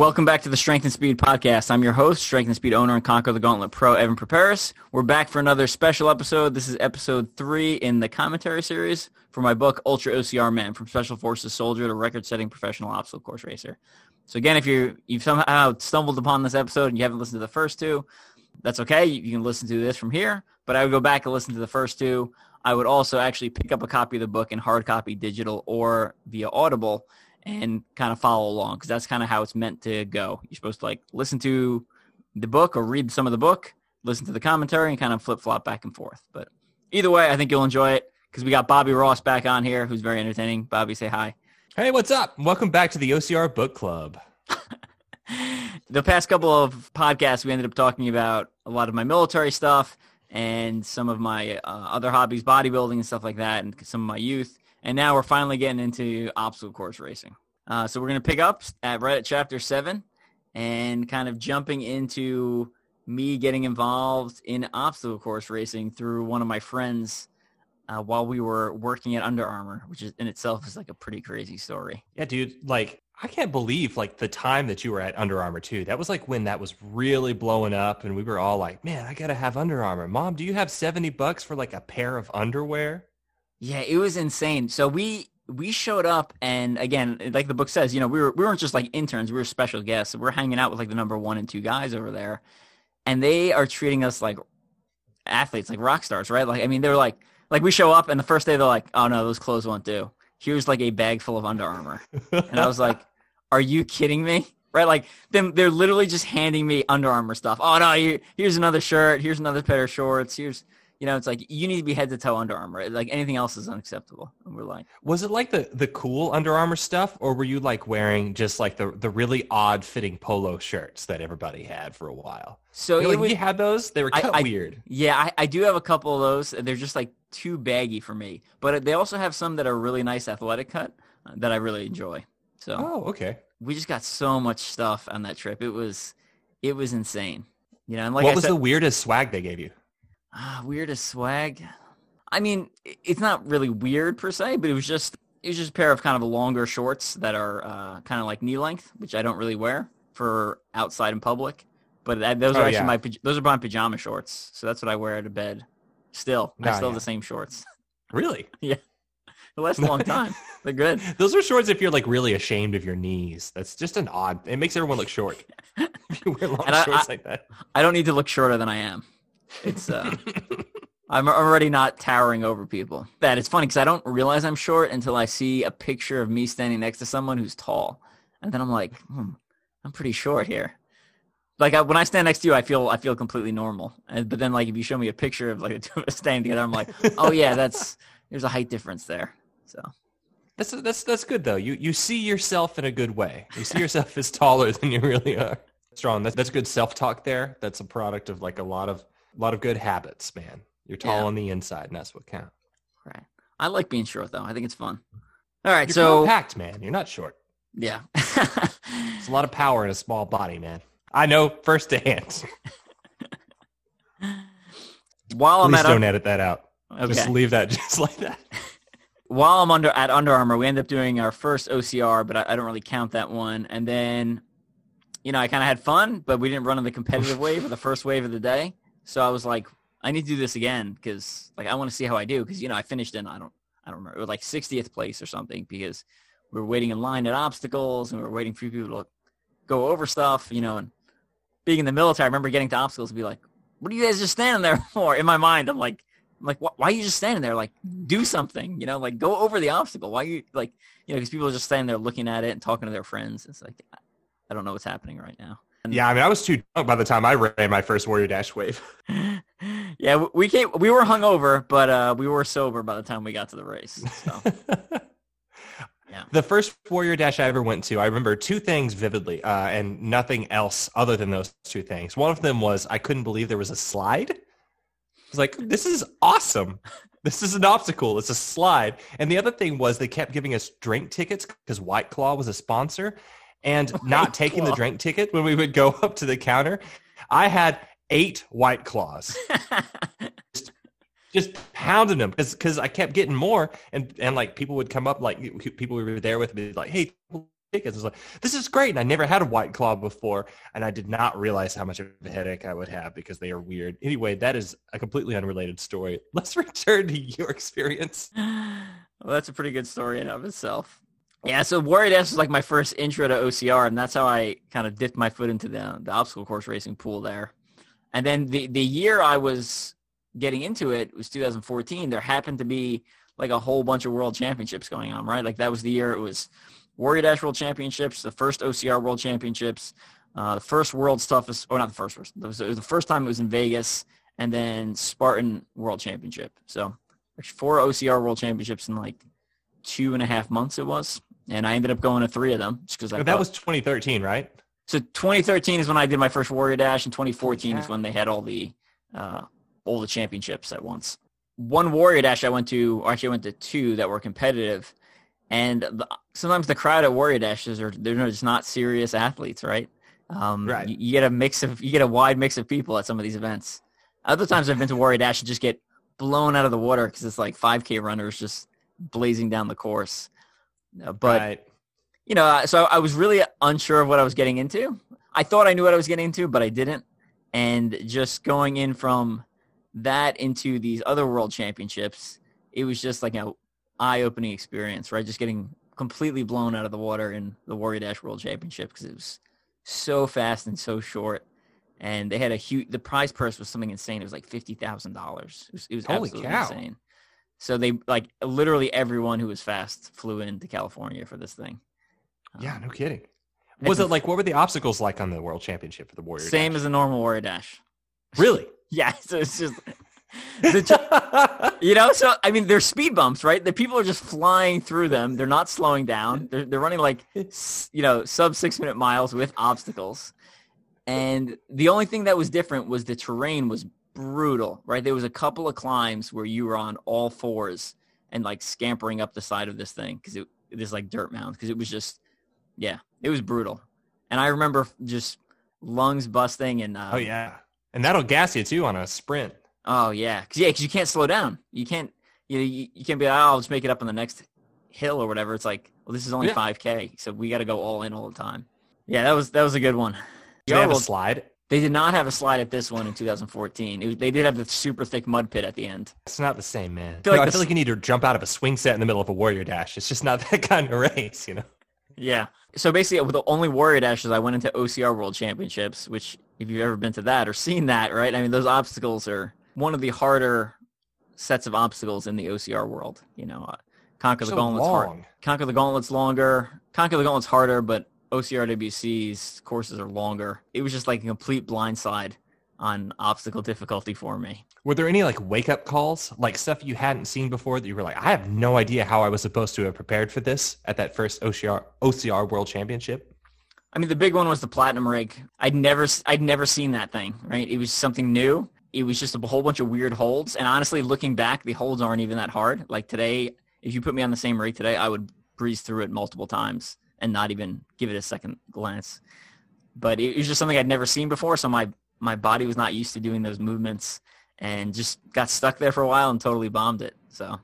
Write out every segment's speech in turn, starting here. Welcome back to the Strength and Speed podcast. I'm your host, Strength and Speed owner and Conquer the Gauntlet pro, Evan Preparis. We're back for another special episode. This is episode 3 in the commentary series for my book, Ultra OCR Man, From Special Forces Soldier to Record-Setting Professional Obstacle Course Racer. So again, if you've somehow stumbled upon this episode and you haven't listened to the first two, that's okay. You can listen to this from here, but I would go back and listen to the first two. I would also actually pick up a copy of the book in hard copy, digital, or via Audible, and kind of follow along, because that's kind of how it's meant to go. You're supposed to like listen to the book or read some of the book, listen to the commentary, and kind of flip-flop back and forth. But either way, I think you'll enjoy it, because we got Bobby Ross back on here, who's very entertaining. Bobby, say hi. Hey, what's up? Welcome back to the OCR Book Club. The past couple of podcasts, we ended up talking about a lot of my military stuff and some of my other hobbies, bodybuilding and stuff like that, and some of my youth. And now we're finally getting into obstacle course racing. So we're going to pick up right at Chapter 7 and kind of jumping into me getting involved in obstacle course racing through one of my friends while we were working at Under Armour, which is in itself is like a pretty crazy story. Yeah, dude. Like, I can't believe like the time that you were at Under Armour too. That was like when that was really blowing up and we were all like, man, I got to have Under Armour. Mom, do you have $70 for like a pair of underwear? Yeah, it was insane. So we showed up, and again, like the book says, you know, we weren't just like interns, we were special guests. We're hanging out with like the number 1 and 2 guys over there, and they are treating us like athletes, like rock stars, right? Like, I mean, they're like we show up, and the first day they're like, oh no, those clothes won't do. Here's like a bag full of Under Armour, and I was like, are you kidding me? Right? Like them, they're literally just handing me Under Armour stuff. Oh no, here's another shirt. Here's another pair of shorts. Here's. You know, it's like you need to be head to toe Under Armour. Like anything else is unacceptable. And we're like, was it like the cool Under Armour stuff, or were you like wearing just like the really odd fitting polo shirts that everybody had for a while? So like, we had those. They were kind of weird. Yeah, I do have a couple of those. They're just like too baggy for me. But they also have some that are really nice athletic cut that I really enjoy. So oh, okay. We just got so much stuff on that trip. It was insane. You know, and like what was the weirdest swag they gave you? Weirdest swag. I mean, it's not really weird per se, but it was just a pair of kind of longer shorts that are kind of like knee length, which I don't really wear for outside in public. But those are my pajama shorts, so that's what I wear out of bed. Still, I still have the same shorts. Really? Yeah, they last a long time. They're good. Those are shorts if you're like really ashamed of your knees. That's just an odd. It makes everyone look short. If you wear long shorts like that. I don't need to look shorter than I am. It's I'm already not towering over people. That it's funny because I don't realize I'm short until I see a picture of me standing next to someone who's tall, and then I'm like, I'm pretty short here. Like when I stand next to you, I feel completely normal. But then like if you show me a picture of like the two of us standing together, I'm like, oh yeah, there's a height difference there. So that's good though. You see yourself in a good way. You see yourself as taller than you really are. Strong. That's good self-talk there. That's a product of like a lot of good habits, man. You're tall on the inside, and that's what counts. Right. I like being short, though. I think it's fun. All right, you're compact, man. You're not short. Yeah. It's a lot of power in a small body, man. I know firsthand. While I'm don't edit that out. Okay. Just leave that just like that. While I'm at Under Armour, we end up doing our first OCR, but I don't really count that one. And then, you know, I kind of had fun, but we didn't run in the competitive wave or the first wave of the day. So I was like, I need to do this again because, like, I want to see how I do because, you know, I finished in, I don't remember, it was like 60th place or something because we were waiting in line at obstacles and we were waiting for people to go over stuff, you know, and being in the military, I remember getting to obstacles and be like, what are you guys just standing there for? In my mind, I'm like, why are you just standing there? Like, do something, you know, like go over the obstacle. Why are you like, you know, because people are just standing there looking at it and talking to their friends. It's like, I don't know what's happening right now. Yeah, I mean, I was too drunk by the time I ran my first Warrior Dash wave. Yeah, we were hungover, but we were sober by the time we got to the race. So. Yeah. The first Warrior Dash I ever went to, I remember two things vividly and nothing else other than those two things. One of them was I couldn't believe there was a slide. I was like, this is awesome. This is an obstacle. It's a slide. And the other thing was they kept giving us drink tickets because White Claw was a sponsor. And not taking the drink ticket when we would go up to the counter. I had 8 White Claws. just pounding them because I kept getting more. And like people would come up, like people we were there with, be like, hey, tickets. I was like, this is great. And I never had a White Claw before. And I did not realize how much of a headache I would have because they are weird. Anyway, that is a completely unrelated story. Let's return to your experience. Well, that's a pretty good story in and of itself. Yeah, so Warrior Dash was like my first intro to OCR, and that's how I kind of dipped my foot into the obstacle course racing pool there. And then the year I was getting into it was 2014. There happened to be like a whole bunch of world championships going on, right? Like that was the year it was Warrior Dash World Championships, the first OCR World Championships, the first World's Toughest, or not the first, it was the first time it was in Vegas, and then Spartan World Championship. So four OCR World Championships in like 2.5 months it was. And I ended up going to 3 of them. Just 'cause that was 2013, right? So 2013 is when I did my first Warrior Dash, and 2014 is when they had all the championships at once. One Warrior Dash I went to, or actually I went to 2 that were competitive. And sometimes the crowd at Warrior Dashes they're just not serious athletes, right? Right. You get a wide mix of people at some of these events. Other times I've been to Warrior Dash and just get blown out of the water because it's like 5K runners just blazing down the course. But, right. You know, so I was really unsure of what I was getting into. I thought I knew what I was getting into, but I didn't. And just going in from that into these other world championships, it was just like an eye-opening experience, right? Just getting completely blown out of the water in the Warrior Dash World Championship because it was so fast and so short. And they had the prize purse was something insane. It was like $50,000. It was absolutely insane. So they literally everyone who was fast flew into California for this thing. Yeah, no kidding. Was it what were the obstacles like on the World Championship for the Warrior Dash? Same as a normal Warrior Dash. Really? Yeah. So it's just, you know, so I mean, they're speed bumps, right? The people are just flying through them. They're not slowing down. They're running sub 6-minute miles with obstacles. And the only thing that was different was the terrain was brutal, right? There was a couple of climbs where you were on all fours and scampering up the side of this thing because this dirt mound, because it was just, yeah, it was brutal. And I remember just lungs busting and oh yeah, and that'll gas you too on a sprint. Oh yeah, because you can't slow down. You can't you can't be like, oh, I'll just make it up on the next hill or whatever. It's like, well, this is only 5K, so we got to go all in all the time. Yeah, that was a good one. Did they have a slide? They did not have a slide at this one in 2014. They did have the super thick mud pit at the end. It's not the same, man. I feel like you need to jump out of a swing set in the middle of a Warrior Dash. It's just not that kind of race, you know? Yeah. So basically, with the only Warrior Dashes, I went into OCR World Championships, which if you've ever been to that or seen that, right? I mean, those obstacles are one of the harder sets of obstacles in the OCR world. You know, Conquer the Gauntlet's longer. Conquer the Gauntlet's harder, but OCRWC's courses are longer. It was just a complete blindside on obstacle difficulty for me. Were there any wake-up calls, stuff you hadn't seen before that you were like, I have no idea how I was supposed to have prepared for this at that first OCR World Championship? I mean, the big one was the Platinum Rig. I'd never seen that thing, right? It was something new. It was just a whole bunch of weird holds. And honestly, looking back, the holds aren't even that hard. Today, if you put me on the same rig today, I would breeze through it multiple times and not even give it a second glance. But it was just something I'd never seen before, so my body was not used to doing those movements and just got stuck there for a while and totally bombed it. So,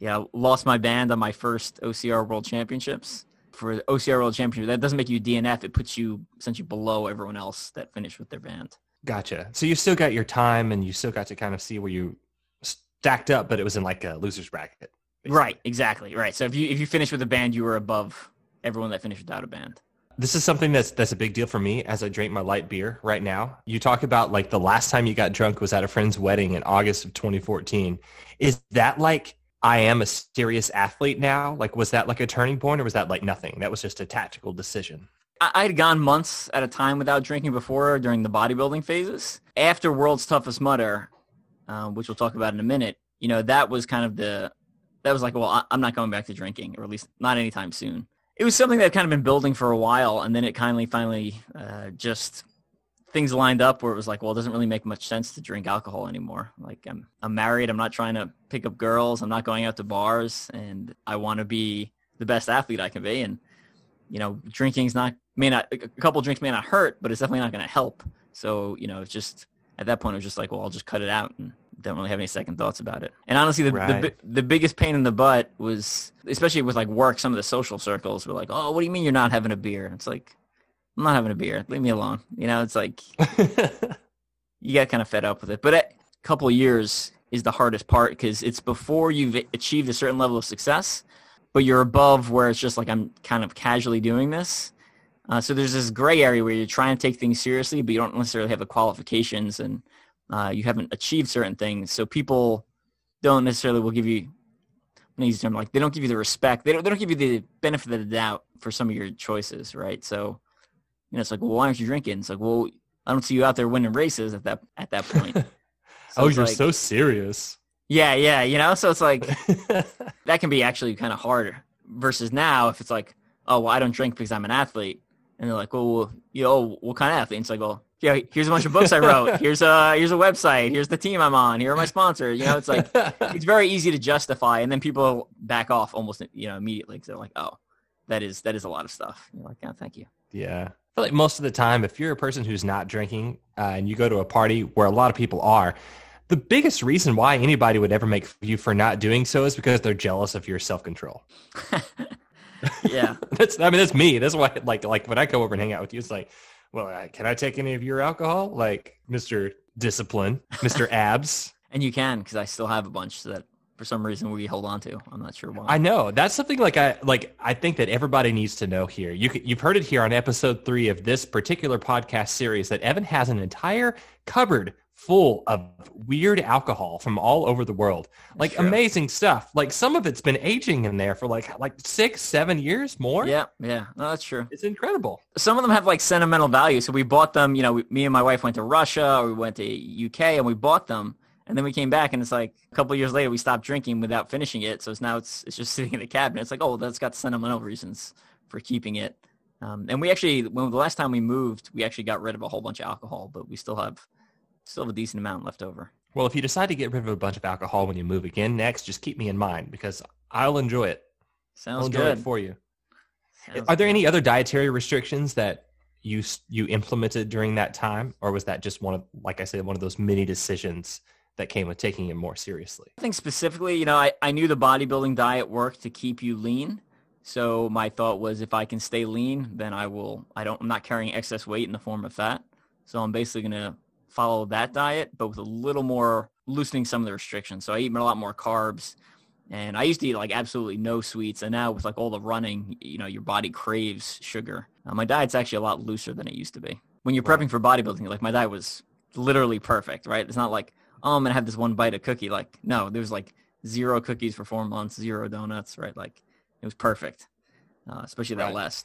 yeah, lost my band on my first OCR World Championships. For the OCR World Championship, that doesn't make you DNF. It sends you below everyone else that finished with their band. Gotcha. So you still got your time and you still got to kind of see where you stacked up, but it was in a loser's bracket. Basically. Right, exactly, right. So if you finished with a band, you were above everyone that finished without a band. This is something that's a big deal for me as I drink my light beer right now. You talk about the last time you got drunk was at a friend's wedding in August of 2014. Is that I am a serious athlete now? Was that a turning point, or was that nothing? That was just a tactical decision. I had gone months at a time without drinking before during the bodybuilding phases. After World's Toughest Mudder, which we'll talk about in a minute, you know, that was kind of well, I'm not going back to drinking, or at least not anytime soon. It was something that had kind of been building for a while, and then it finally just things lined up where it was well, it doesn't really make much sense to drink alcohol anymore. I'm married. I'm not trying to pick up girls. I'm not going out to bars, and I want to be the best athlete I can be. And, you know, drinking's a couple drinks may not hurt, but it's definitely not going to help. So, you know, it's just, at that point, it was just well, I'll just cut it out and don't really have any second thoughts about it. And honestly, the biggest pain in the butt was, especially with like work, some of the social circles were like, oh, what do you mean you're not having a beer? And it's like, I'm not having a beer. Leave me alone. You know, it's like you got kind of fed up with it. But a couple of years is the hardest part because it's before you've achieved a certain level of success, but you're above where it's just like I'm kind of casually doing this. So there's this gray area where you're trying to take things seriously, but you don't necessarily have the qualifications and you haven't achieved certain things. So people don't necessarily will give you an easy term. Like they don't give you the respect. They don't give you the benefit of the doubt for some of your choices, right? So, you know, it's like, well, why aren't you drinking? It's like, well, I don't see you out there winning races at that point. So oh, you're like, so serious. Yeah. You know, so it's like that can be actually kind of harder versus now if it's like, oh, well, I don't drink because I'm an athlete. And they're like, well, you know, what kind of athlete? And it's like, well, yeah, here's a bunch of books I wrote. Here's a website. Here's the team I'm on. Here are my sponsors. You know, it's like, it's very easy to justify. And then people back off almost, you know, immediately. Cause they're like, oh, that is a lot of stuff. And you're like, oh, thank you. Yeah. I feel like most of the time, if you're a person who's not drinking and you go to a party where a lot of people are, the biggest reason why anybody would ever make you for not doing so is because they're jealous of your self-control. Yeah. That's me. That's why, like when I come over and hang out with you, it's like, well, can I take any of your alcohol? Like Mr. Discipline, Mr. Abs. And you can, because I still have a bunch that for some reason we hold on to. I'm not sure why. I know. That's something I think that everybody needs to know here. You've heard it here on episode 3 of this particular podcast series that Evan has an entire cupboard full of weird alcohol from all over the world. Like amazing stuff. Like some of it's been aging in there for like 6-7 years more. Yeah. No, that's true. It's incredible. Some of them have like sentimental value. So we bought them, you know, me and my wife went to Russia or we went to UK and we bought them. And then we came back and it's like a couple of years later, we stopped drinking without finishing it. So it's just sitting in the cabinet. It's like, oh, that's got sentimental reasons for keeping it. And we actually, when the last time we moved, we actually got rid of a whole bunch of alcohol, but we still have a decent amount left over. Well, if you decide to get rid of a bunch of alcohol when you move again next, just keep me in mind because I'll enjoy it. Sounds good. I'll enjoy it for you. Are there any other dietary restrictions that you implemented during that time? Or was that just one of, like I said, one of those mini decisions that came with taking it more seriously? I think specifically, you know, I knew the bodybuilding diet worked to keep you lean. So my thought was if I can stay lean, then I'm not carrying excess weight in the form of fat. So I'm basically going to follow that diet, but with a little more loosening some of the restrictions. So I eat a lot more carbs and I used to eat like absolutely no sweets. And now with like all the running, you know, your body craves sugar. My diet's actually a lot looser than it used to be. When you're prepping for bodybuilding, like my diet was literally perfect, right? It's not like, oh, I'm going to have this one bite of cookie. Like, no, there was like 0 cookies for 4 months, 0 donuts, right? Like it was perfect. Especially that last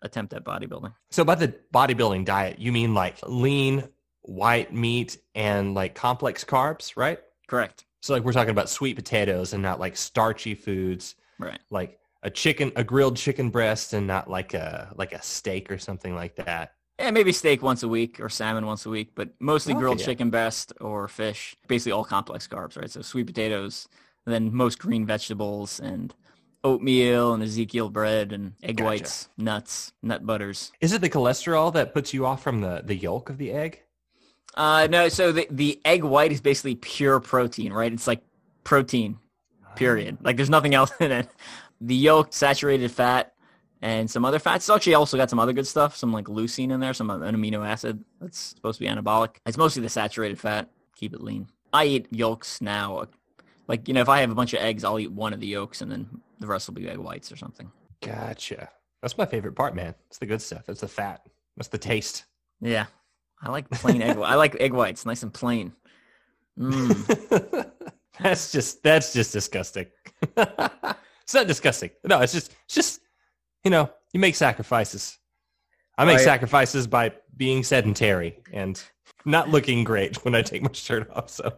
attempt at bodybuilding. So by the bodybuilding diet, you mean like lean, white meat, and like complex carbs, right? Correct. So like we're talking about sweet potatoes and not like starchy foods, right? Like a grilled chicken breast and not like a steak or something like that. Yeah, maybe steak once a week or salmon once a week, but mostly grilled chicken breast or fish, basically all complex carbs, right? So sweet potatoes, and then most green vegetables and oatmeal and Ezekiel bread and egg whites, nuts, nut butters. Is it the cholesterol that puts you off from the yolk of the egg? No, so the egg white is basically pure protein, right? It's like protein, period. Like there's nothing else in it. The yolk, saturated fat, and some other fats. It's actually also got some other good stuff, some like leucine in there, some an amino acid that's supposed to be anabolic. It's mostly the saturated fat. Keep it lean. I eat yolks now. Like, you know, if I have a bunch of eggs, I'll eat one of the yolks and then the rest will be egg whites or something. Gotcha. That's my favorite part, man. It's the good stuff. It's the fat. That's the taste. Yeah. I like plain egg whites. I like egg whites. Nice and plain. Mm. That's just disgusting. It's not disgusting. No, it's just, you know, you make sacrifices. I make sacrifices by being sedentary and not looking great when I take my shirt off. So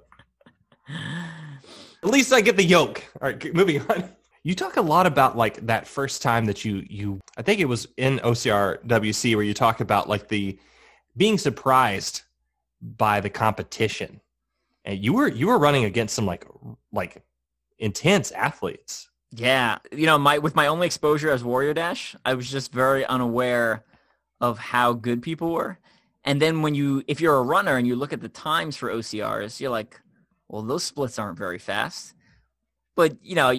at least I get the yolk. All right, moving on. You talk a lot about like that first time that you I think it was in OCRWC where you talk about like the being surprised by the competition, and you were running against some like intense athletes. Yeah, you know, with my only exposure as Warrior Dash, I was just very unaware of how good people were, And then when you, if you're a runner and you look at the times for OCRs, you're like, well, those splits aren't very fast. But, you know,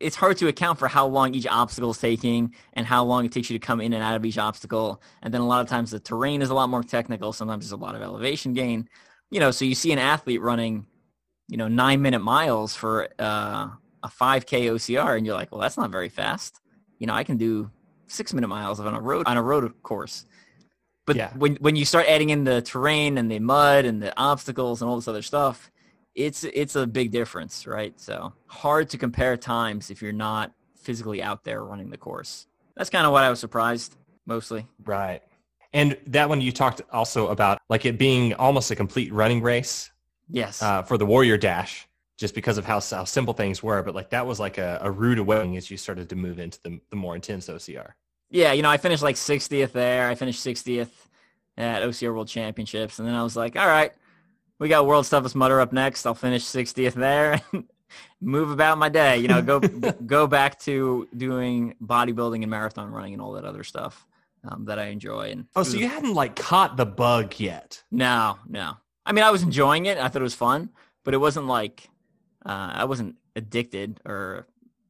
it's hard to account for how long each obstacle is taking and how long it takes you to come in and out of each obstacle. And then a lot of times the terrain is a lot more technical. Sometimes there's a lot of elevation gain, you know, so you see an athlete running, you know, 9-minute miles for a 5K OCR. And you're like, well, that's not very fast. You know, I can do 6-minute miles on a road course. But yeah, when you start adding in the terrain and the mud and the obstacles and all this other stuff, it's a big difference, right? So hard to compare times if you're not physically out there running the course. That's kind of what I was surprised, mostly. Right. And that one you talked also about, like it being almost a complete running race. Yes. For the Warrior Dash, just because of how simple things were. But like that was like a rude awakening as you started to move into the more intense OCR. Yeah, you know, I finished like 60th there. I finished 60th at OCR World Championships. And then I was like, all right, we got World's Toughest Mudder up next. I'll finish 60th there and move about my day. You know, go back to doing bodybuilding and marathon running and all that other stuff that I enjoy. And oh, so you hadn't like caught the bug yet? No. I mean, I was enjoying it. I thought it was fun, but it wasn't like I wasn't addicted, or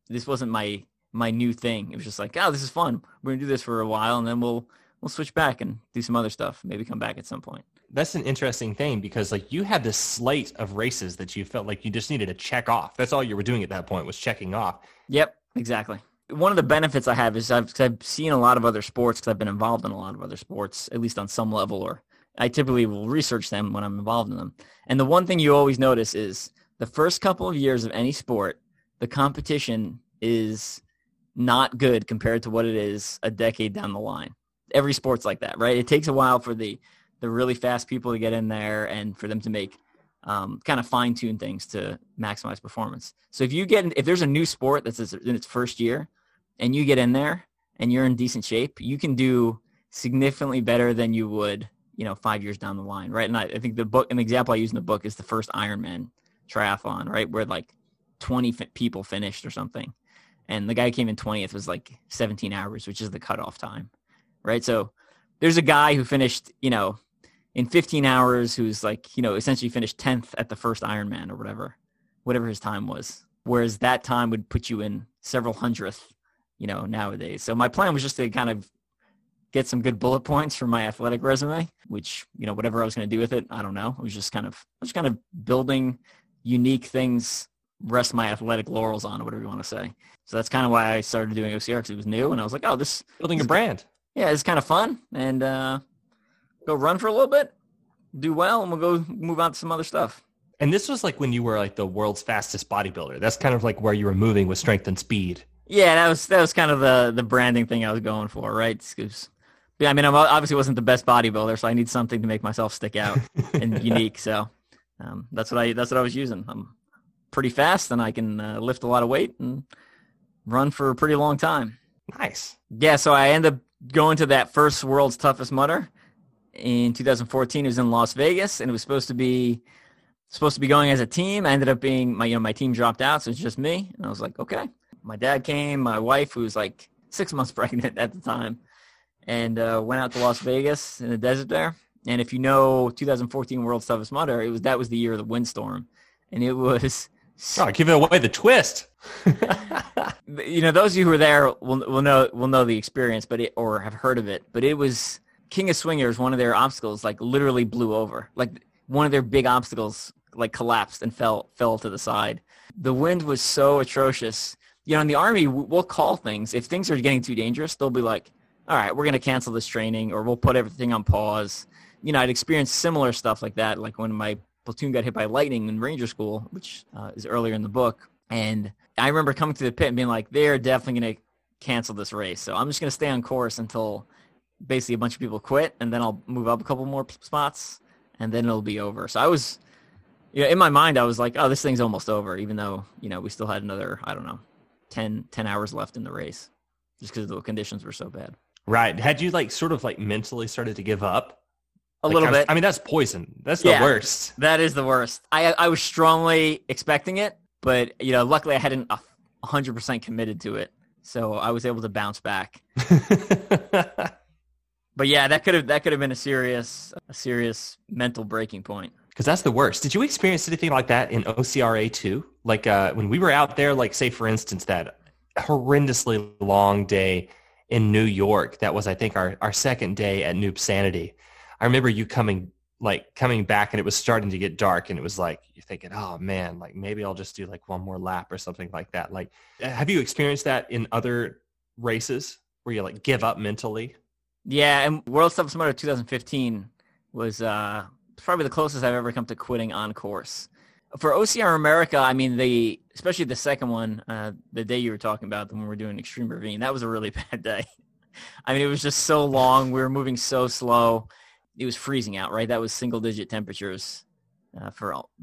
this wasn't my new thing. It was just like, oh, this is fun. We're going to do this for a while, and then we'll switch back and do some other stuff, maybe come back at some point. That's an interesting thing, because like you had this slate of races that you felt like you just needed to check off. That's all you were doing at that point was checking off. Yep, exactly. One of the benefits I have is I've seen a lot of other sports, because I've been involved in a lot of other sports, at least on some level, or I typically will research them when I'm involved in them. And the one thing you always notice is the first couple of years of any sport, the competition is not good compared to what it is a decade down the line. Every sport's like that, right? It takes a while for the really fast people to get in there and for them to make kind of fine-tune things to maximize performance. So if there's a new sport that's in its first year and you get in there and you're in decent shape, you can do significantly better than you would, you know, 5 years down the line, right? And I think an example I use in the book is the first Ironman triathlon, right, where like 20 people finished or something. And the guy who came in 20th was like 17 hours, which is the cutoff time, right? So there's a guy who finished, you know, in 15 hours, who's like, you know, essentially finished 10th at the first Ironman or whatever his time was. Whereas that time would put you in several hundredth, you know, nowadays. So my plan was just to kind of get some good bullet points for my athletic resume, which, you know, whatever I was going to do with it, I don't know. It was just kind of, building unique things, rest my athletic laurels on, or whatever you want to say. So that's kind of why I started doing OCR, because it was new, and I was like, oh, this building a brand. Yeah, it's kind of fun, and go run for a little bit, do well, and we'll go move on to some other stuff. And this was like when you were like the world's fastest bodybuilder. That's kind of like where you were moving with Strength and Speed. Yeah, that was kind of the branding thing I was going for, right? Yeah, I mean, I obviously wasn't the best bodybuilder, so I need something to make myself stick out and unique. So that's what I was using. I'm pretty fast, and I can lift a lot of weight and run for a pretty long time. Nice. Yeah, so I ended up going to that first World's Toughest Mudder in 2014. It was in Las Vegas, and it was supposed to be going as a team. I ended up being my team dropped out, so it's just me. And I was like, okay. My dad came, my wife, who was like 6 months pregnant at the time, and went out to Las Vegas in the desert there. And if you know 2014 World's Toughest Mudder, that was the year of the windstorm, and it was. Oh, giving away the twist. You know, those of you who were there will know the experience, or have heard of it. But it was King of Swingers. One of their obstacles, like, literally blew over. Like, one of their big obstacles, like, collapsed and fell to the side. The wind was so atrocious. You know, in the Army, we'll call things if things are getting too dangerous. They'll be like, "All right, we're going to cancel this training, or we'll put everything on pause." You know, I'd experienced similar stuff like that, like when my platoon got hit by lightning in Ranger School, which is earlier in the book. And I remember coming to the pit and being like, they're definitely going to cancel this race. So I'm just going to stay on course until basically a bunch of people quit, and then I'll move up a couple more spots, and then it'll be over. So I was, you know, in my mind, I was like, oh, this thing's almost over, even though, you know, we still had another, I don't know, 10 hours left in the race, just because the conditions were so bad. Right. Had you like sort of like mentally started to give up? A little bit. I mean, that's poison. That's the worst. That is the worst. I was strongly expecting it, but, you know, luckily I hadn't 100% committed to it. So I was able to bounce back. But yeah, that could have been a serious mental breaking point. Because that's the worst. Did you experience anything like that in OCRA too? Like when we were out there, like say for instance, that horrendously long day in New York. That was, I think, our second day at Noob Sanity. I remember you coming back and it was starting to get dark and it was like, you're thinking, oh man, like maybe I'll just do like one more lap or something like that. Like, have you experienced that in other races where you like give up mentally? Yeah. And World's Toughest Mudder 2015 was probably the closest I've ever come to quitting on course. For OCR America, I mean, especially the second one, the day you were talking about, when we were doing Extreme Ravine, that was a really bad day. I mean, it was just so long. We were moving so slow. It was freezing out, right? That was single-digit temperatures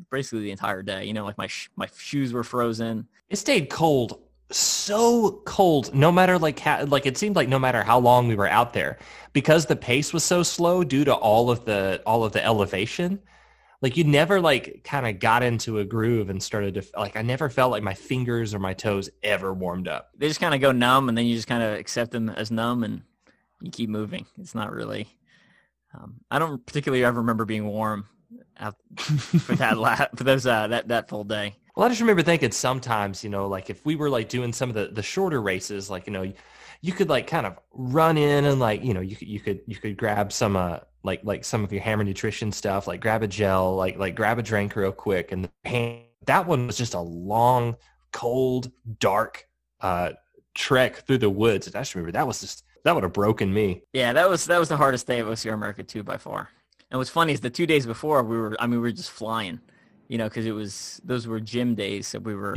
basically the entire day. You know, like my shoes were frozen. It stayed cold, so cold, no matter it seemed like no matter how long we were out there, because the pace was so slow due to all of the elevation. Like you never like kind of got into a groove and started to like, I never felt like my fingers or my toes ever warmed up. They just kind of go numb and then you just kind of accept them as numb and you keep moving. It's not really, I don't particularly ever remember being warm out for that lap, for those, that full day. Well, I just remember thinking sometimes, you know, like if we were like doing some of the shorter races, like, you know, you could like kind of run in and like, you know, you could grab some, like some of your Hammer Nutrition stuff, like grab a gel, like grab a drink real quick. And that one was just a long, cold, dark trek through the woods. And I just remember that would have broken me. Yeah, that was the hardest day of OCR America 2 by far. And what's funny is the 2 days before we were just flying, you know, because those were gym days. So we were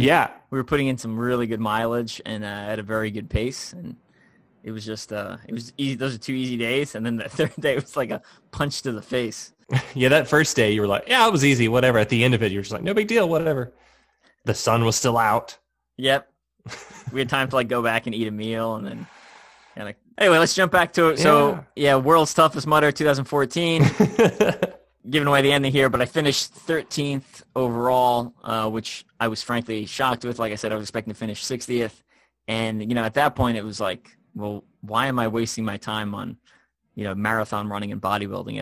putting in some really good mileage and at a very good pace. And it was just, it was easy. Those are two easy days. And then the third day was like a punch to the face. Yeah. That first day you were like, yeah, it was easy. Whatever. At the end of it, you're just like, no big deal. Whatever. The sun was still out. Yep. We had time to like go back and eat a meal and then kind of, anyway, let's jump back to it. Yeah. So yeah, World's Toughest Mudder 2014, giving away the ending here, but I finished 13th overall, which I was frankly shocked with. Like I said, I was expecting to finish 60th. And, you know, at that point it was like, well, why am I wasting my time on, you know, marathon running and bodybuilding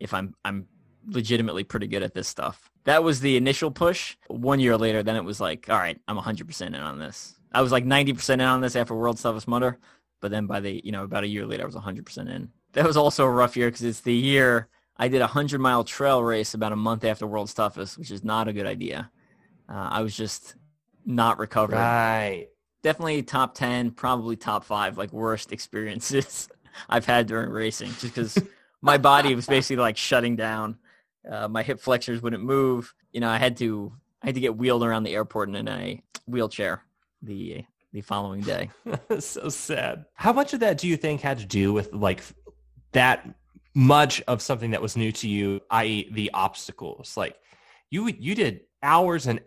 if I'm legitimately pretty good at this stuff? That was the initial push. 1 year later, then it was like, all right, I'm 100% in on this. I was like 90% in on this after World's Toughest Mudder, but then by the, you know, about a year later, I was 100% in. That was also a rough year because it's the year I did a 100-mile trail race about a month after World's Toughest, which is not a good idea. I was just not recovering. Right. Definitely top 10, probably top 5, like worst experiences I've had during racing, just because my body was basically like shutting down. My hip flexors wouldn't move. You know, I had to get wheeled around the airport in a wheelchair the following day. So sad. How much of that do you think had to do with like that much of something that was new to you, i.e. the obstacles? Like you did hours and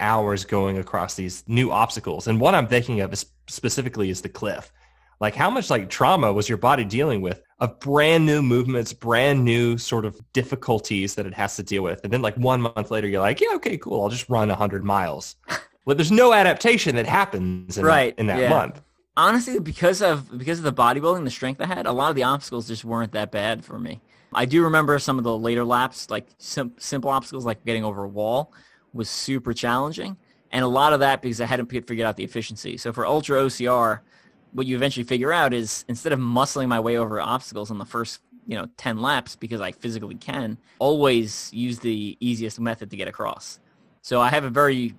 hours going across these new obstacles. And what I'm thinking of is specifically is the cliff. Like how much like trauma was your body dealing with of brand new movements, brand new sort of difficulties that it has to deal with. And then like 1 month later, you're like, yeah, okay, cool. I'll just run 100 miles. Well, there's no adaptation that happens in that month. Honestly, because of the bodybuilding, the strength I had, a lot of the obstacles just weren't that bad for me. I do remember some of the later laps, like simple obstacles, like getting over a wall, was super challenging. And a lot of that because I hadn't figured out the efficiency. So for Ultra OCR, what you eventually figure out is instead of muscling my way over obstacles on the first, you know, 10 laps, because I physically can, always use the easiest method to get across. So I have a very,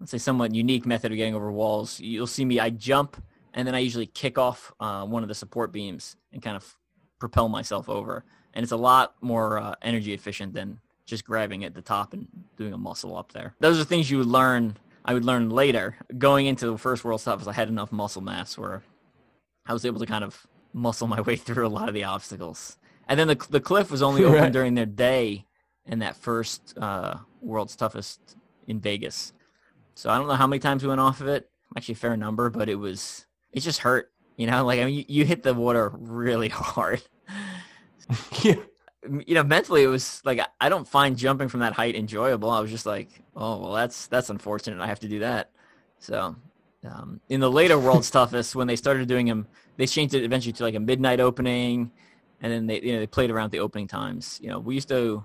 let's say, somewhat unique method of getting over walls. You'll see me, I jump, and then I usually kick off one of the support beams and kind of propel myself over. And it's a lot more energy efficient than just grabbing at the top and doing a muscle up there. Those are things you would learn. I would learn later. Going into the first World Toughest, I had enough muscle mass where I was able to kind of muscle my way through a lot of the obstacles. And then the cliff was only open during their day in that first World's Toughest in Vegas. So I don't know how many times we went off of it. Actually, a fair number, but it just hurt. You know, like, I mean, you hit the water really hard. Yeah. You know, mentally it was like, I don't find jumping from that height enjoyable. I was just like, oh, well, that's unfortunate. I have to do that. So In the later World's Toughest, when they started doing them, they changed it eventually to like a midnight opening, and then they played around with the opening times. You know,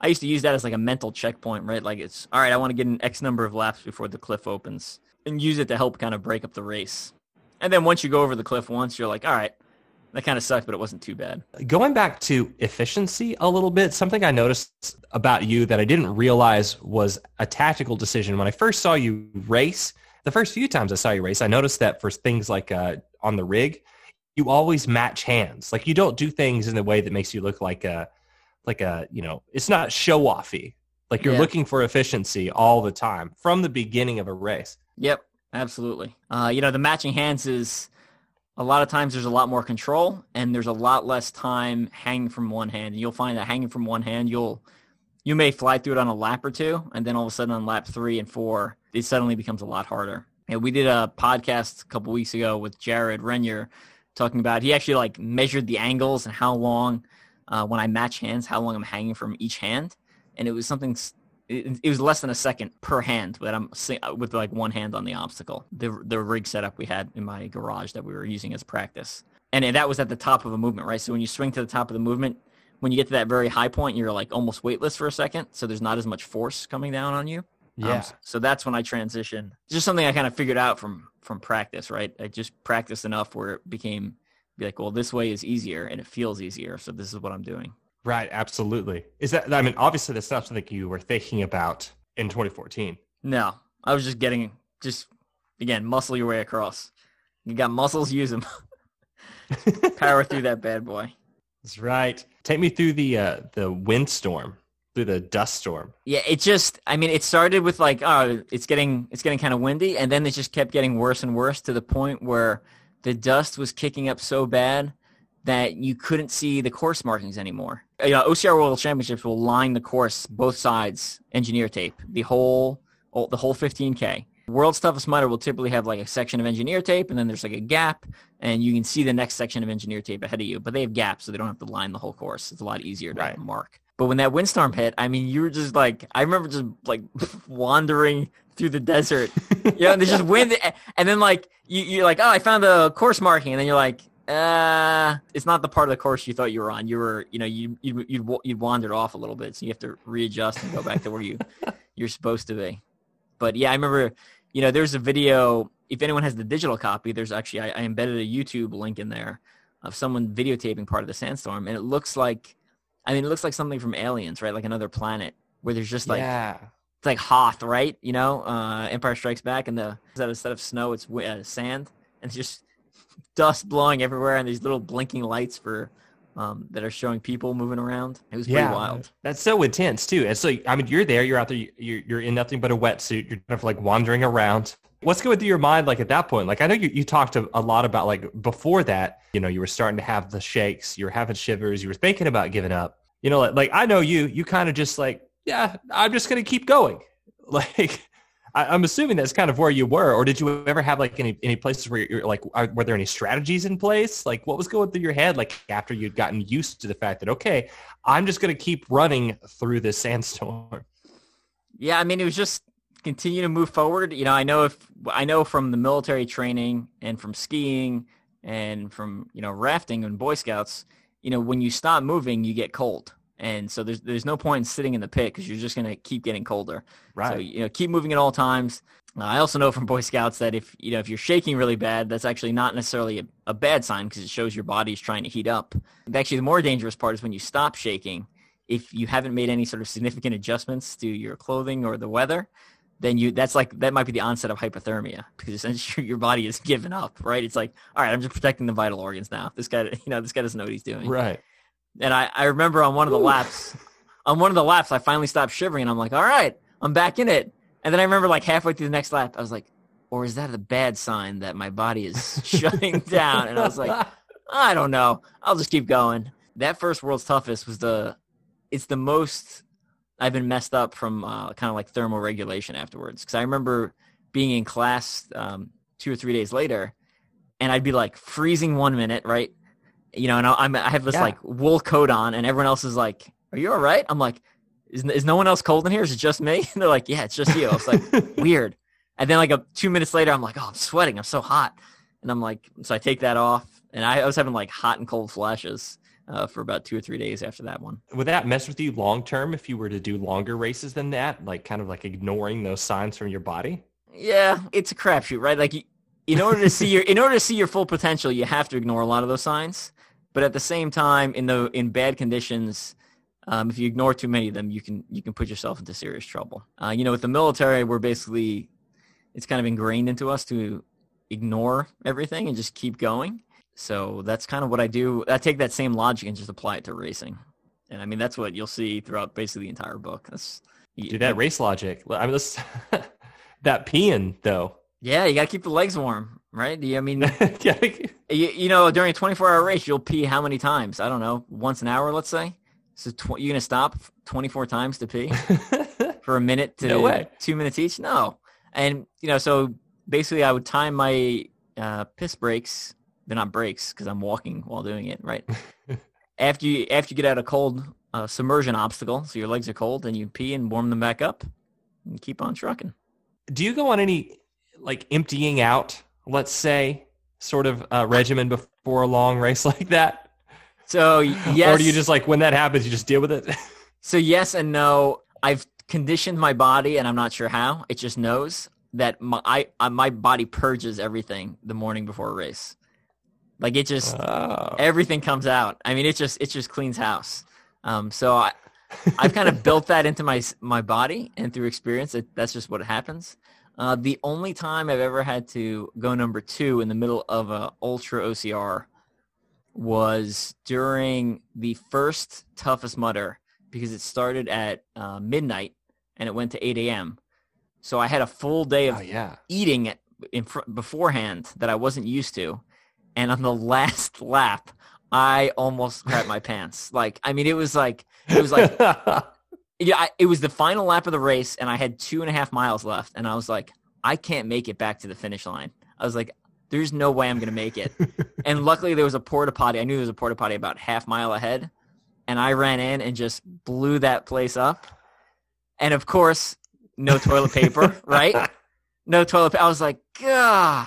I used to use that as like a mental checkpoint, right? Like, it's all right, I want to get an X number of laps before the cliff opens, and use it to help kind of break up the race. And then once you go over the cliff once, you're like, all right, that kind of sucked, but it wasn't too bad. Going back to efficiency a little bit, something I noticed about you that I didn't realize was a tactical decision. When I first saw you race, the first few times I saw you race, I noticed that for things like on the rig, you always match hands. Like, you don't do things in a way that makes you look like a, you know, it's not show-offy. Like, you're looking for efficiency all the time from the beginning of a race. Yep, absolutely. You know, the matching hands is a lot of times there's a lot more control and there's a lot less time hanging from one hand. And you'll find that hanging from one hand, you may fly through it on a lap or two, and then all of a sudden on lap 3 and 4, it suddenly becomes a lot harder. And we did a podcast a couple weeks ago with Jared Renier talking about, he actually like measured the angles and how long when I match hands, how long I'm hanging from each hand. And it was something, it was less than a second per hand, but I'm with like one hand on the obstacle. The rig setup we had in my garage that we were using as practice. And that was at the top of a movement, right? So when you swing to the top of the movement, when you get to that very high point, you're like almost weightless for a second. So there's not as much force coming down on you. Yeah. So that's when I transition. Just something I kind of figured out from practice, right? I just practiced enough where it became like, well, this way is easier and it feels easier. So this is what I'm doing. Right. Absolutely. Is that, I mean, obviously that's not something you were thinking about in 2014. No, I was just again, muscle your way across. You got muscles, use them. Power through that bad boy. That's right. Take me through the windstorm, through the dust storm. Yeah, it started with like, oh, it's getting kind of windy, and then it just kept getting worse and worse to the point where the dust was kicking up so bad that you couldn't see the course markings anymore. You know, OCR World Championships will line the course, both sides, engineer tape, the whole 15K. World's Toughest Mudder will typically have like a section of engineer tape, and then there's like a gap, and you can see the next section of engineer tape ahead of you, but they have gaps, so they don't have to line the whole course. It's a lot easier to mark. But when that windstorm hit, I mean, you were just like, I remember just like wandering through the desert, you know, and there's just wind, and then like, you're like, oh, I found the course marking, and then you're like, it's not the part of the course you thought you were on. You were, you know, you'd wandered off a little bit, so you have to readjust and go back to where you're supposed to be. But yeah, I remember, you know, there's a video, if anyone has the digital copy, there's actually, I embedded a YouTube link in there of someone videotaping part of the sandstorm. And it looks like something from Aliens, right? Like another planet where there's just like, it's like Hoth, right? You know, Empire Strikes Back, and instead of snow, it's sand, and it's just dust blowing everywhere. And these little blinking lights for, that are showing people moving around. It was pretty wild. That's so intense too. And so, I mean, you're out there, you're in nothing but a wetsuit. You're kind of like wandering around. What's going through your mind like at that point? Like, I know you talked a lot about like before that, you know, you were starting to have the shakes, you were having shivers, you were thinking about giving up. You know, like I know you kind of just like, yeah, I'm just going to keep going. Like, I'm assuming that's kind of where you were, or did you ever have like any places where you're like, were there any strategies in place? Like, what was going through your head? Like, after you'd gotten used to the fact that, okay, I'm just going to keep running through this sandstorm. Yeah. I mean, it was just continue to move forward. You know, I know from the military training and from skiing and from, you know, rafting and Boy Scouts, you know, when you stop moving, you get cold. And so there's no point in sitting in the pit because you're just going to keep getting colder. Right. So, you know, keep moving at all times. I also know from Boy Scouts that if, you know, if you're shaking really bad, that's actually not necessarily a bad sign because it shows your body's trying to heat up. And actually, the more dangerous part is when you stop shaking. If you haven't made any sort of significant adjustments to your clothing or the weather, then that might be the onset of hypothermia because essentially your body is giving up, right? It's like, all right, I'm just protecting the vital organs now. This guy doesn't know what he's doing. Right. And I remember on one of the laps, I finally stopped shivering and I'm like, all right, I'm back in it. And then I remember like halfway through the next lap, I was like, or is that a bad sign that my body is shutting down? And I was like, I don't know. I'll just keep going. That first World's Toughest was it's the most I've been messed up from kind of like thermal regulation afterwards. Cause I remember being in class 2 or 3 days later and I'd be like freezing 1 minute, right? You know, and I have this like wool coat on and everyone else is like, are you all right? I'm like, is no one else cold in here? Is it just me? And they're like, yeah, it's just you. I was like, weird. And then like 2 minutes later, I'm like, oh, I'm sweating. I'm so hot. And I'm like, so I take that off. And I was having like hot and cold flashes for about 2 or 3 days after that one. Would that mess with you long term if you were to do longer races than that? Like kind of like ignoring those signs from your body? Yeah, it's a crapshoot, right? Like in order to see your full potential, you have to ignore a lot of those signs. But at the same time, in bad conditions, if you ignore too many of them, you can put yourself into serious trouble. With the military, we're basically, it's kind of ingrained into us to ignore everything and just keep going. So that's kind of what I do. I take that same logic and just apply it to racing. And I mean, that's what you'll see throughout basically the entire book. That race logic. I mean, that peeing though. Yeah, you got to keep the legs warm, right? I mean, during a 24-hour race, you'll pee how many times? I don't know, once an hour, let's say. So you're going to stop 24 times to pee for a minute to 2 minutes each? No. And, so basically I would time my piss breaks. They're not breaks because I'm walking while doing it, right? After you get out of cold submersion obstacle, so your legs are cold, and you pee and warm them back up and keep on trucking. Do you go on any like emptying out, let's say, sort of regimen before a long race like that? So yes. Or do you just like, when that happens, you just deal with it? So yes and no. I've conditioned my body, and I'm not sure how. It just knows that my body purges everything the morning before a race. Like it just, everything comes out. I mean, it just cleans house. So I've kind of built that into my body, and through experience, that's just what happens. The only time I've ever had to go number two in the middle of a Ultra OCR was during the first Toughest Mudder, because it started at midnight and it went to 8 a.m. So I had a full day of eating beforehand that I wasn't used to. And on the last lap, I almost crap my pants. Like, I mean, it was like, it was the final lap of the race, and I had 2.5 miles left, and I was like, I can't make it back to the finish line. I was like, there's no way I'm going to make it. And luckily there was a porta potty. I knew there was a porta potty about half mile ahead, and I ran in and just blew that place up. And of course, no toilet paper, right? No toilet paper. I was like, gah.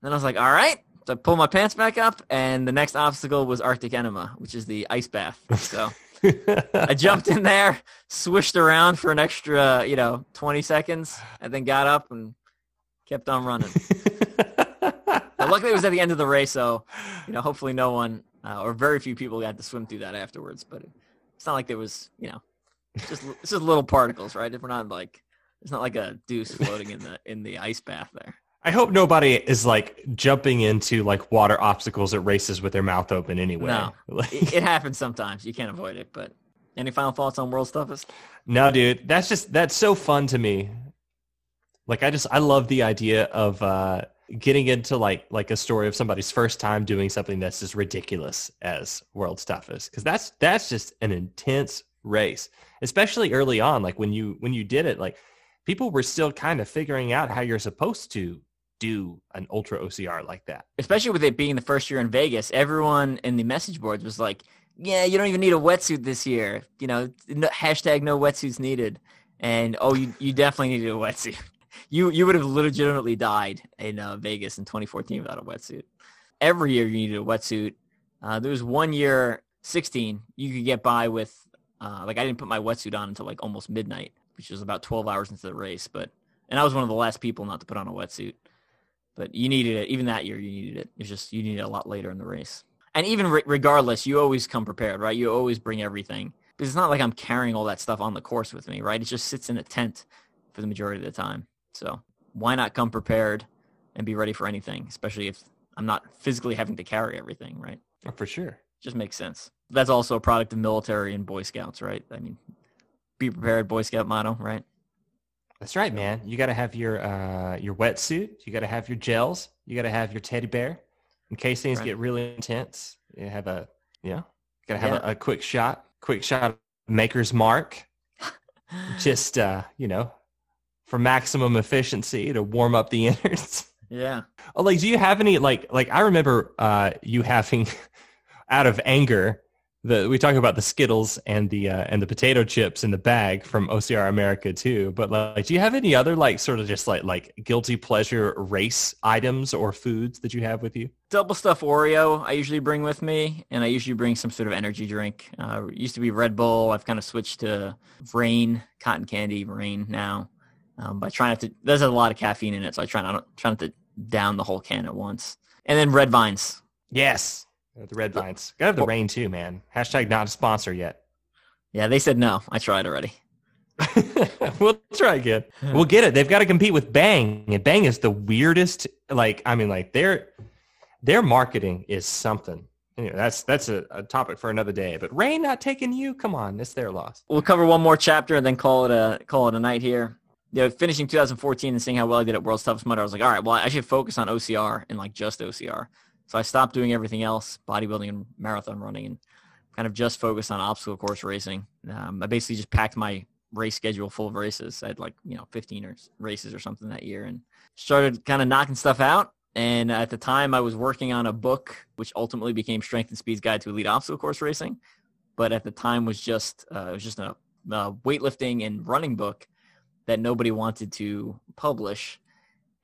Then I was like, all right. So I pulled my pants back up, and the next obstacle was Arctic Enema, which is the ice bath. So I jumped in there, swished around for an extra, 20 seconds, and then got up and kept on running. Now, luckily, it was at the end of the race, so hopefully no one or very few people got to swim through that afterwards. But it's not like there was, it's just little particles, right? If we're not like, it's not like a deuce floating in the ice bath there. I hope nobody is like jumping into like water obstacles at races with their mouth open anyway. No, it happens sometimes. You can't avoid it. But any final thoughts on World's Toughest? No, dude, that's so fun to me. Like I love the idea of getting into like a story of somebody's first time doing something that's as ridiculous as World's Toughest, because that's just an intense race, especially early on. Like when you did it, like people were still kind of figuring out how you're supposed to do an Ultra OCR like that. Especially with it being the first year in Vegas, everyone in the message boards was like, yeah, you don't even need a wetsuit this year. Hashtag no wetsuits needed. And, oh, you definitely needed a wetsuit. You would have legitimately died in Vegas in 2014 without a wetsuit. Every year you needed a wetsuit. There was one year, 16, you could get by with, I didn't put my wetsuit on until like almost midnight, which was about 12 hours into the race. And I was one of the last people not to put on a wetsuit. But you needed it. Even that year, you needed it. It's just you need it a lot later in the race. And even regardless, you always come prepared, right? You always bring everything. Because it's not like I'm carrying all that stuff on the course with me, right? It just sits in a tent for the majority of the time. So why not come prepared and be ready for anything, especially if I'm not physically having to carry everything, right? For sure. Just makes sense. That's also a product of military and Boy Scouts, right? I mean, be prepared, Boy Scout motto, right? That's right, man. You got to have your wetsuit. You got to have your gels. You got to have your teddy bear in case things get really intense. You have a quick shot of Maker's Mark, just for maximum efficiency to warm up the innards. Yeah. Oh, like, do you have any like I remember you having out of anger we talk about the Skittles and the potato chips in the bag from OCR America too, but like, do you have any other like sort of just like guilty pleasure race items or foods that you have with you? Double Stuff Oreo I usually bring with me, and I usually bring some sort of energy drink. It used to be Red Bull. I've kind of switched to Vrain, cotton candy Vrain now. But I try not to. There's a lot of caffeine in it, so I try not to down the whole can at once. And then Red Vines. Yes. The Red Vines. Gotta have the rain too, man. Hashtag not a sponsor yet. Yeah, they said no. I tried already. We'll try again. We'll get it. They've got to compete with Bang. And Bang is the weirdest, their marketing is something. Anyway, that's a topic for another day. But Rain not taking you? Come on, it's their loss. We'll cover one more chapter and then call it a night here. You know, finishing 2014 and seeing how well I did at World's Toughest Mudder, I was like, all right, well, I should focus on OCR and like just OCR. So I stopped doing everything else, bodybuilding and marathon running, and kind of just focused on obstacle course racing. I basically just packed my race schedule full of races. I had 15 races or something that year, and started kind of knocking stuff out. And at the time I was working on a book, which ultimately became Strength and Speed's Guide to Elite Obstacle Course Racing. But at the time it was just a weightlifting and running book that nobody wanted to publish.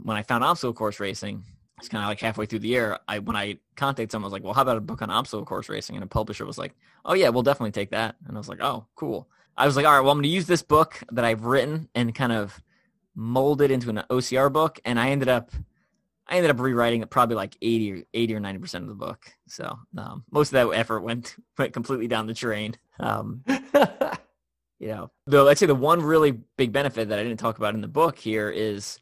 When I found obstacle course racing, it's kind of like halfway through the year, when I contacted someone, I was like, well, how about a book on obstacle course racing? And a publisher was like, oh yeah, we'll definitely take that. And I was like, oh, cool. I was like, all right, well, I'm going to use this book that I've written and kind of mold it into an OCR book. And I ended up rewriting probably like 80 or 90% of the book. So most of that effort went completely down the drain. Though I'd say the one really big benefit that I didn't talk about in the book here is,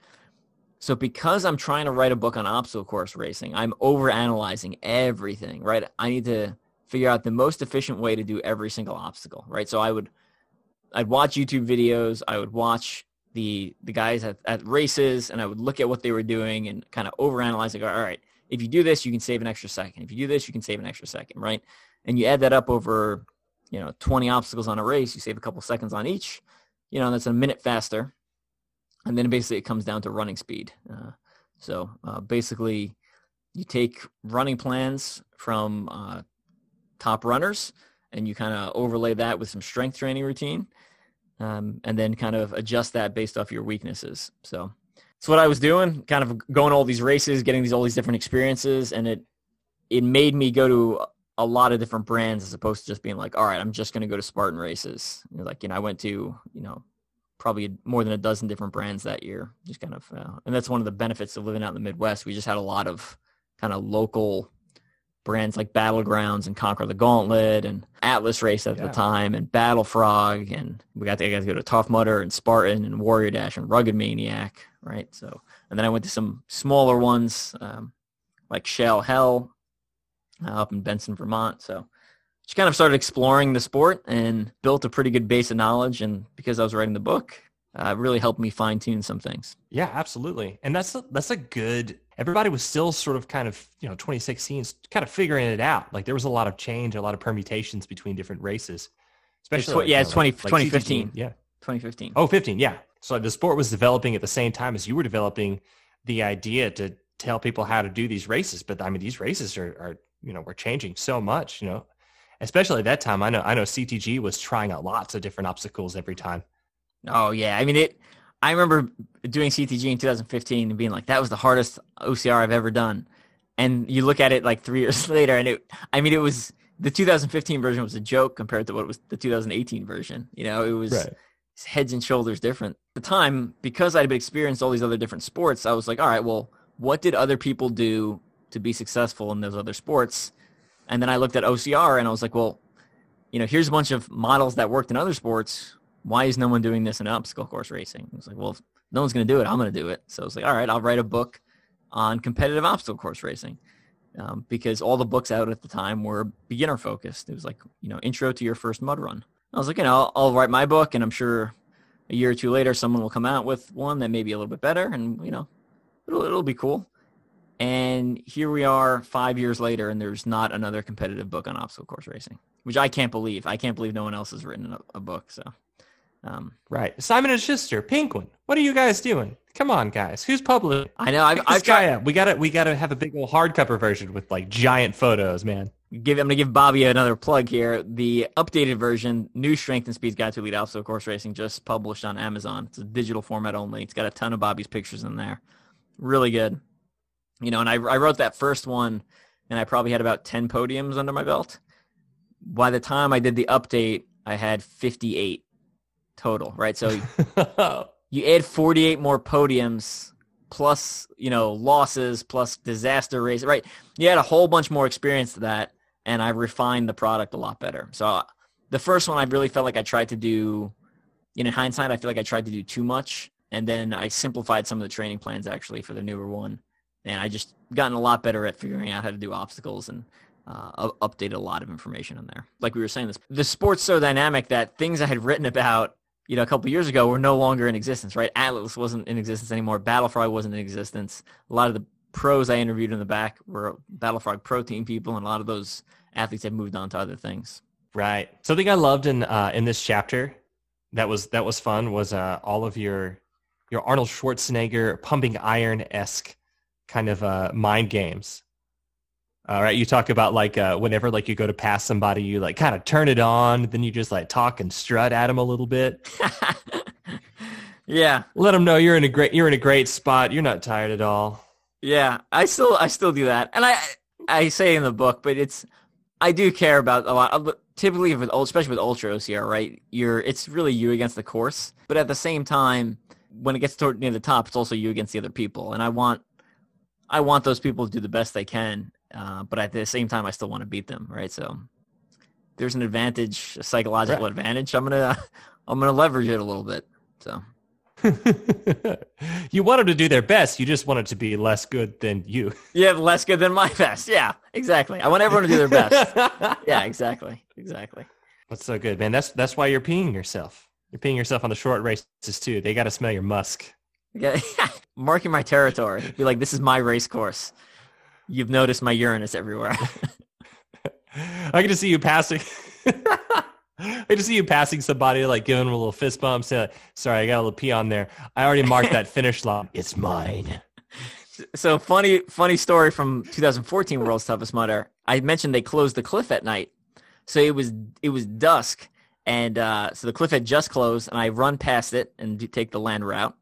so because I'm trying to write a book on obstacle course racing, I'm overanalyzing everything, right? I need to figure out the most efficient way to do every single obstacle, right? So I'd watch YouTube videos, I would watch the guys at races, and I would look at what they were doing and kind of overanalyze and go, all right, if you do this, you can save an extra second. If you do this, you can save an extra second, right? And you add that up over, 20 obstacles on a race, you save a couple seconds on each, and that's a minute faster. And then basically it comes down to running speed. So basically you take running plans from top runners and you kind of overlay that with some strength training routine and then kind of adjust that based off your weaknesses. So that's what I was doing, kind of going to all these races, getting all these different experiences. And it made me go to a lot of different brands as opposed to just being like, all right, I'm just going to go to Spartan races. I went to, probably more than a dozen different brands that year, just kind of, and that's one of the benefits of living out in the Midwest. We just had a lot of kind of local brands like Battlegrounds and Conquer the Gauntlet and Atlas Race at the time and Battlefrog. And I got to go to Tough Mudder and Spartan and Warrior Dash and Rugged Maniac. Right. So, and then I went to some smaller ones, like Shell Hell up in Benson, Vermont. So, just kind of started exploring the sport and built a pretty good base of knowledge. And because I was writing the book, it really helped me fine tune some things. Yeah, absolutely. And that's a good, everybody was still sort of kind of, 2016 kind of figuring it out. Like there was a lot of change, a lot of permutations between different races, especially. It's 2015. Yeah. 2015. Oh, 15. Yeah. So the sport was developing at the same time as you were developing the idea to tell people how to do these races. But I mean, these races are we're changing so much, especially at that time. I know CTG was trying out lots of different obstacles every time. Oh yeah. I mean, I remember doing CTG in 2015 and being like, that was the hardest OCR I've ever done. And you look at it like 3 years later and it was, the 2015 version was a joke compared to what was the 2018 version. It was right. Heads and shoulders different. At the time, because I'd experienced all these other different sports, I was like, all right, well, what did other people do to be successful in those other sports? And then I looked at OCR and I was like, well, here's a bunch of models that worked in other sports. Why is no one doing this in obstacle course racing? I was like, well, if no one's going to do it, I'm going to do it. So I was like, all right, I'll write a book on competitive obstacle course racing because all the books out at the time were beginner focused. It was like, intro to your first mud run. I was like, I'll write my book and I'm sure a year or two later, someone will come out with one that may be a little bit better and, it'll be cool. And here we are 5 years later, and there's not another competitive book on obstacle course racing, which I can't believe. I can't believe no one else has written a book. So, right. Simon & Schuster, Penguin. What are you guys doing? Come on, guys. Who's publishing? I know. I've tried. We gotta have a big old hardcover version with like giant photos, man. I'm gonna give Bobby another plug here. The updated version, new Strength and Speed's Guide to Elite Obstacle Course Racing, just published on Amazon. It's a digital format only. It's got a ton of Bobby's pictures in there. Really good. You know, and I wrote that first one, and I probably had about 10 podiums under my belt. By the time I did the update, I had 58 total, right? So you add 48 more podiums plus, you know, losses plus disaster race, right? You had a whole bunch more experience to that, and I refined the product a lot better. So the first one, I really felt like I tried to do, you know, in hindsight, I feel like I tried to do too much, and then I simplified some of the training plans actually for the newer one. And I just gotten a lot better at figuring out how to do obstacles and updated a lot of information in there. Like we were saying, the sport's so dynamic that things I had written about, you know, a couple of years ago were no longer in existence, right? Atlas wasn't in existence anymore. Battlefrog wasn't in existence. A lot of the pros I interviewed in the back were Battlefrog pro team people, and a lot of those athletes had moved on to other things. Right. Something I loved in this chapter that was fun was all of your Arnold Schwarzenegger pumping iron-esque kind of mind games. All right, you talk about like whenever like you go to pass somebody, you like kind of turn it on, then you just like talk and strut at them a little bit. Yeah, let them know you're in a great spot. You're not tired at all. Yeah, I still do that, and I say in the book, but I do care about a lot. Typically, especially with Ultra OCR, right? It's really you against the course, but at the same time, when it gets toward near the top, it's also you against the other people, and I want those people to do the best they can, but at the same time, I still want to beat them, right? So there's an advantage, a psychological advantage. I'm gonna leverage it a little bit. So you want them to do their best. You just want it to be less good than you. Yeah, less good than my best. Yeah, exactly. I want everyone to do their best. Yeah, exactly. That's so good, man. That's why you're peeing yourself. You're peeing yourself on the short races too. They got to smell your musk. Yeah. Marking my territory. Be like, this is my race course. You've noticed my urinus everywhere. I get to see you passing. I get to see you passing somebody, like giving them a little fist bump, say, like, sorry, I got a little pee on there. I already marked that finish line. It's mine. So funny story from 2014 World's Toughest Mudder. I mentioned they closed the cliff at night. So it was dusk. And so the cliff had just closed, and I run past it and take the land route.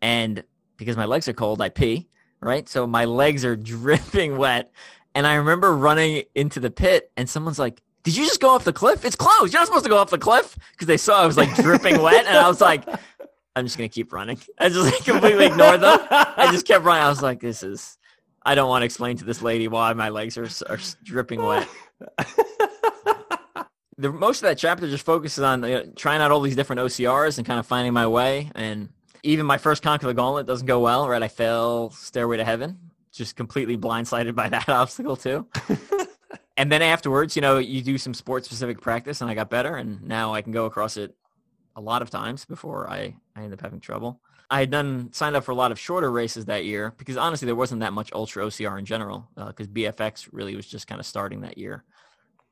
And because my legs are cold, I pee, right? So my legs are dripping wet. And I remember running into the pit, and someone's like, did you just go off the cliff? It's closed. You're not supposed to go off the cliff. Because they saw I was like dripping wet. And I was like, I'm just going to keep running. I just like, completely ignored them. I just kept running. I was like, I don't want to explain to this lady why my legs are dripping wet. Most of that chapter just focuses on trying out all these different OCRs and kind of finding my way. And even my first Conquer the Gauntlet doesn't go well, right? I fell Stairway to Heaven, just completely blindsided by that obstacle too. And then afterwards, you know, you do some sport-specific practice, and I got better, and now I can go across it a lot of times before I end up having trouble. I had signed up for a lot of shorter races that year because, honestly, there wasn't that much Ultra OCR in general because BFX really was just kind of starting that year.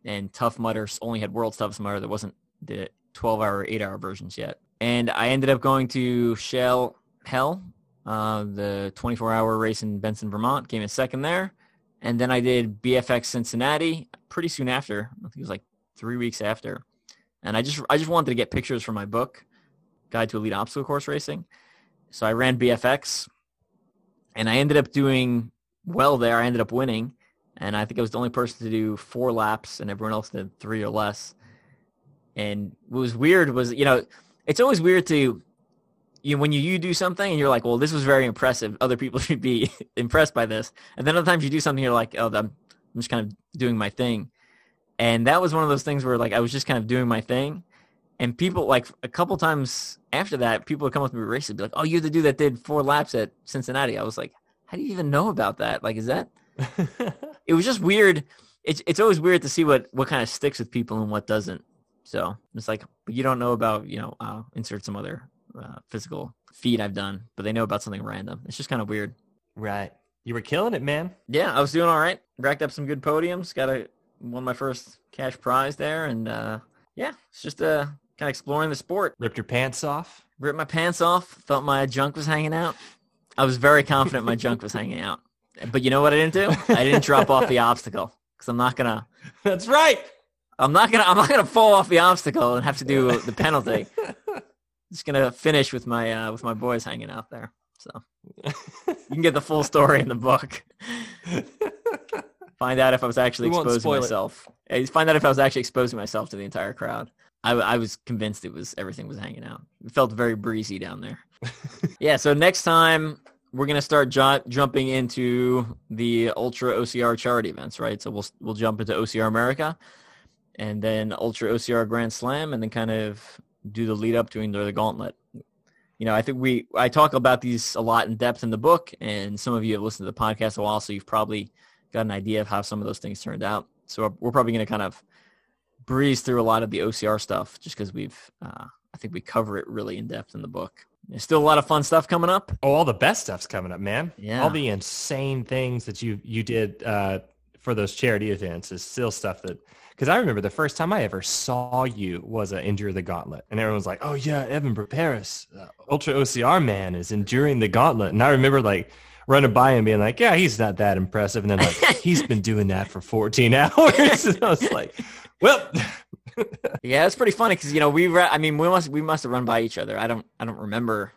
And Tough Mudder only had World's Toughest Mudder. There wasn't the 12-hour or 8-hour versions yet. And I ended up going to Shell Hell, the 24-hour race in Benson, Vermont. Came in second there. And then I did BFX Cincinnati pretty soon after. I think it was like 3 weeks after. And I just wanted to get pictures for my book, Guide to Elite Obstacle Course Racing. So I ran BFX. And I ended up doing well there. I ended up winning. And I think I was the only person to do 4 laps, and everyone else did 3 or less. And what was weird was, you know, it's always weird to, you know, when you do something and you're like, well, this was very impressive. Other people should be impressed by this. And then other times you do something, you're like, oh, I'm just kind of doing my thing. And that was one of those things where, like, I was just kind of doing my thing. And people, like, a couple times after that, people would come up to me races and be like, oh, you're the dude that did 4 laps at Cincinnati. I was like, how do you even know about that? Like, is that? It was just weird. It's always weird to see what kind of sticks with people and what doesn't. So it's like, but you don't know about, you know, insert some other physical feat I've done, but they know about something random. It's just kind of weird. Right. You were killing it, man. Yeah, I was doing all right. Racked up some good podiums. Won my first cash prize there. And yeah, it's just kind of exploring the sport. Ripped your pants off? Ripped my pants off. Thought my junk was hanging out. I was very confident my junk was hanging out. But you know what I didn't do? I didn't drop off the obstacle. because I'm not gonna. That's right. I'm not gonna fall off the obstacle and have to do the penalty. I'm just gonna finish with my boys hanging out there. So you can get the full story in the book. Find out if I was actually exposing myself. Yeah, find out if I was actually exposing myself to the entire crowd. I was convinced everything was hanging out. It felt very breezy down there. Yeah. So next time we're gonna start jumping into the Ultra OCR charity events, right? So we'll jump into OCR America, and then Ultra OCR Grand Slam, and then kind of do the lead up to Endure the Gauntlet. You know, I think I talk about these a lot in depth in the book, and some of you have listened to the podcast a while, so you've probably got an idea of how some of those things turned out. So we're probably going to kind of breeze through a lot of the OCR stuff just because I think we cover it really in depth in the book. There's still a lot of fun stuff coming up. Oh, all the best stuff's coming up, man. Yeah. All the insane things that you did for those charity events is still stuff that... Because I remember the first time I ever saw you was at Endure the Gauntlet. And everyone was like, oh, yeah, Evan Preparis, Ultra OCR Man is enduring the gauntlet. And I remember, like, running by and being like, yeah, he's not that impressive. And then, like, he's been doing that for 14 hours. And I was like, well. Yeah, it's pretty funny because, you know, we must have run by each other. I don't remember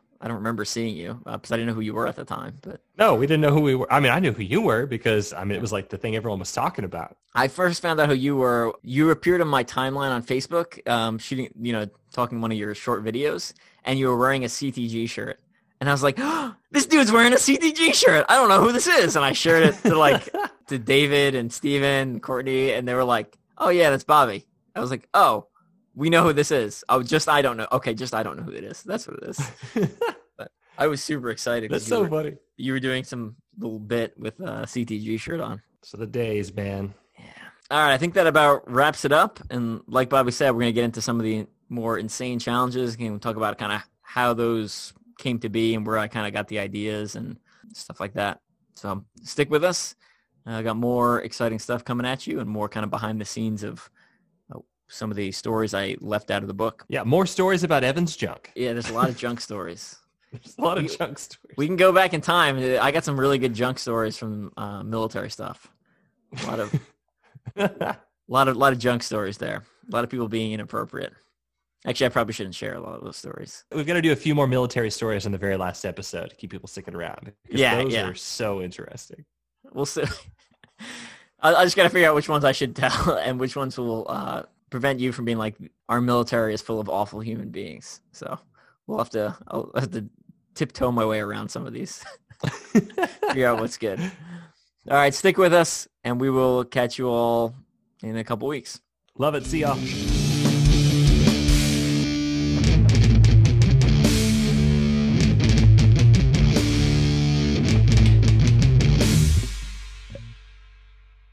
seeing you because I didn't know who you were at the time. But no, we didn't know who we were. I mean, I knew who you were because, I mean, it was like the thing everyone was talking about. I first found out who you were. You appeared on my timeline on Facebook, shooting, you know, talking one of your short videos, and you were wearing a CTG shirt. And I was like, oh, this dude's wearing a CTG shirt. I don't know who this is. And I shared it to to David and Steven and Courtney, and they were like, oh, yeah, that's Bobby. I was like, oh. We know who this is. Oh, just I don't know. Okay, just I don't know who it is. That's what it is. But I was super excited. That's so funny. You were doing some little bit with a CTG shirt on. So the days, man. Yeah. All right, I think that about wraps it up. And like Bobby said, we're going to get into some of the more insane challenges. And we'll talk about kind of how those came to be and where I kind of got the ideas and stuff like that. So stick with us. I got more exciting stuff coming at you and more kind of behind the scenes of some of the stories I left out of the book. Yeah, more stories about Evan's junk. Yeah, there's a lot of junk stories. There's a lot of junk stories. We can go back in time. I got some really good junk stories from military stuff. A lot of, lot of junk stories there. A lot of people being inappropriate. Actually, I probably shouldn't share a lot of those stories. We've got to do a few more military stories in the very last episode to keep people sticking around. Yeah, those are so interesting. We'll see. I just got to figure out which ones I should tell and which ones will... prevent you from being like, our military is full of awful human beings. So I'll have to tiptoe my way around some of these. Figure out what's good. All right, stick with us, and we will catch you all in a couple weeks. Love it. See y'all.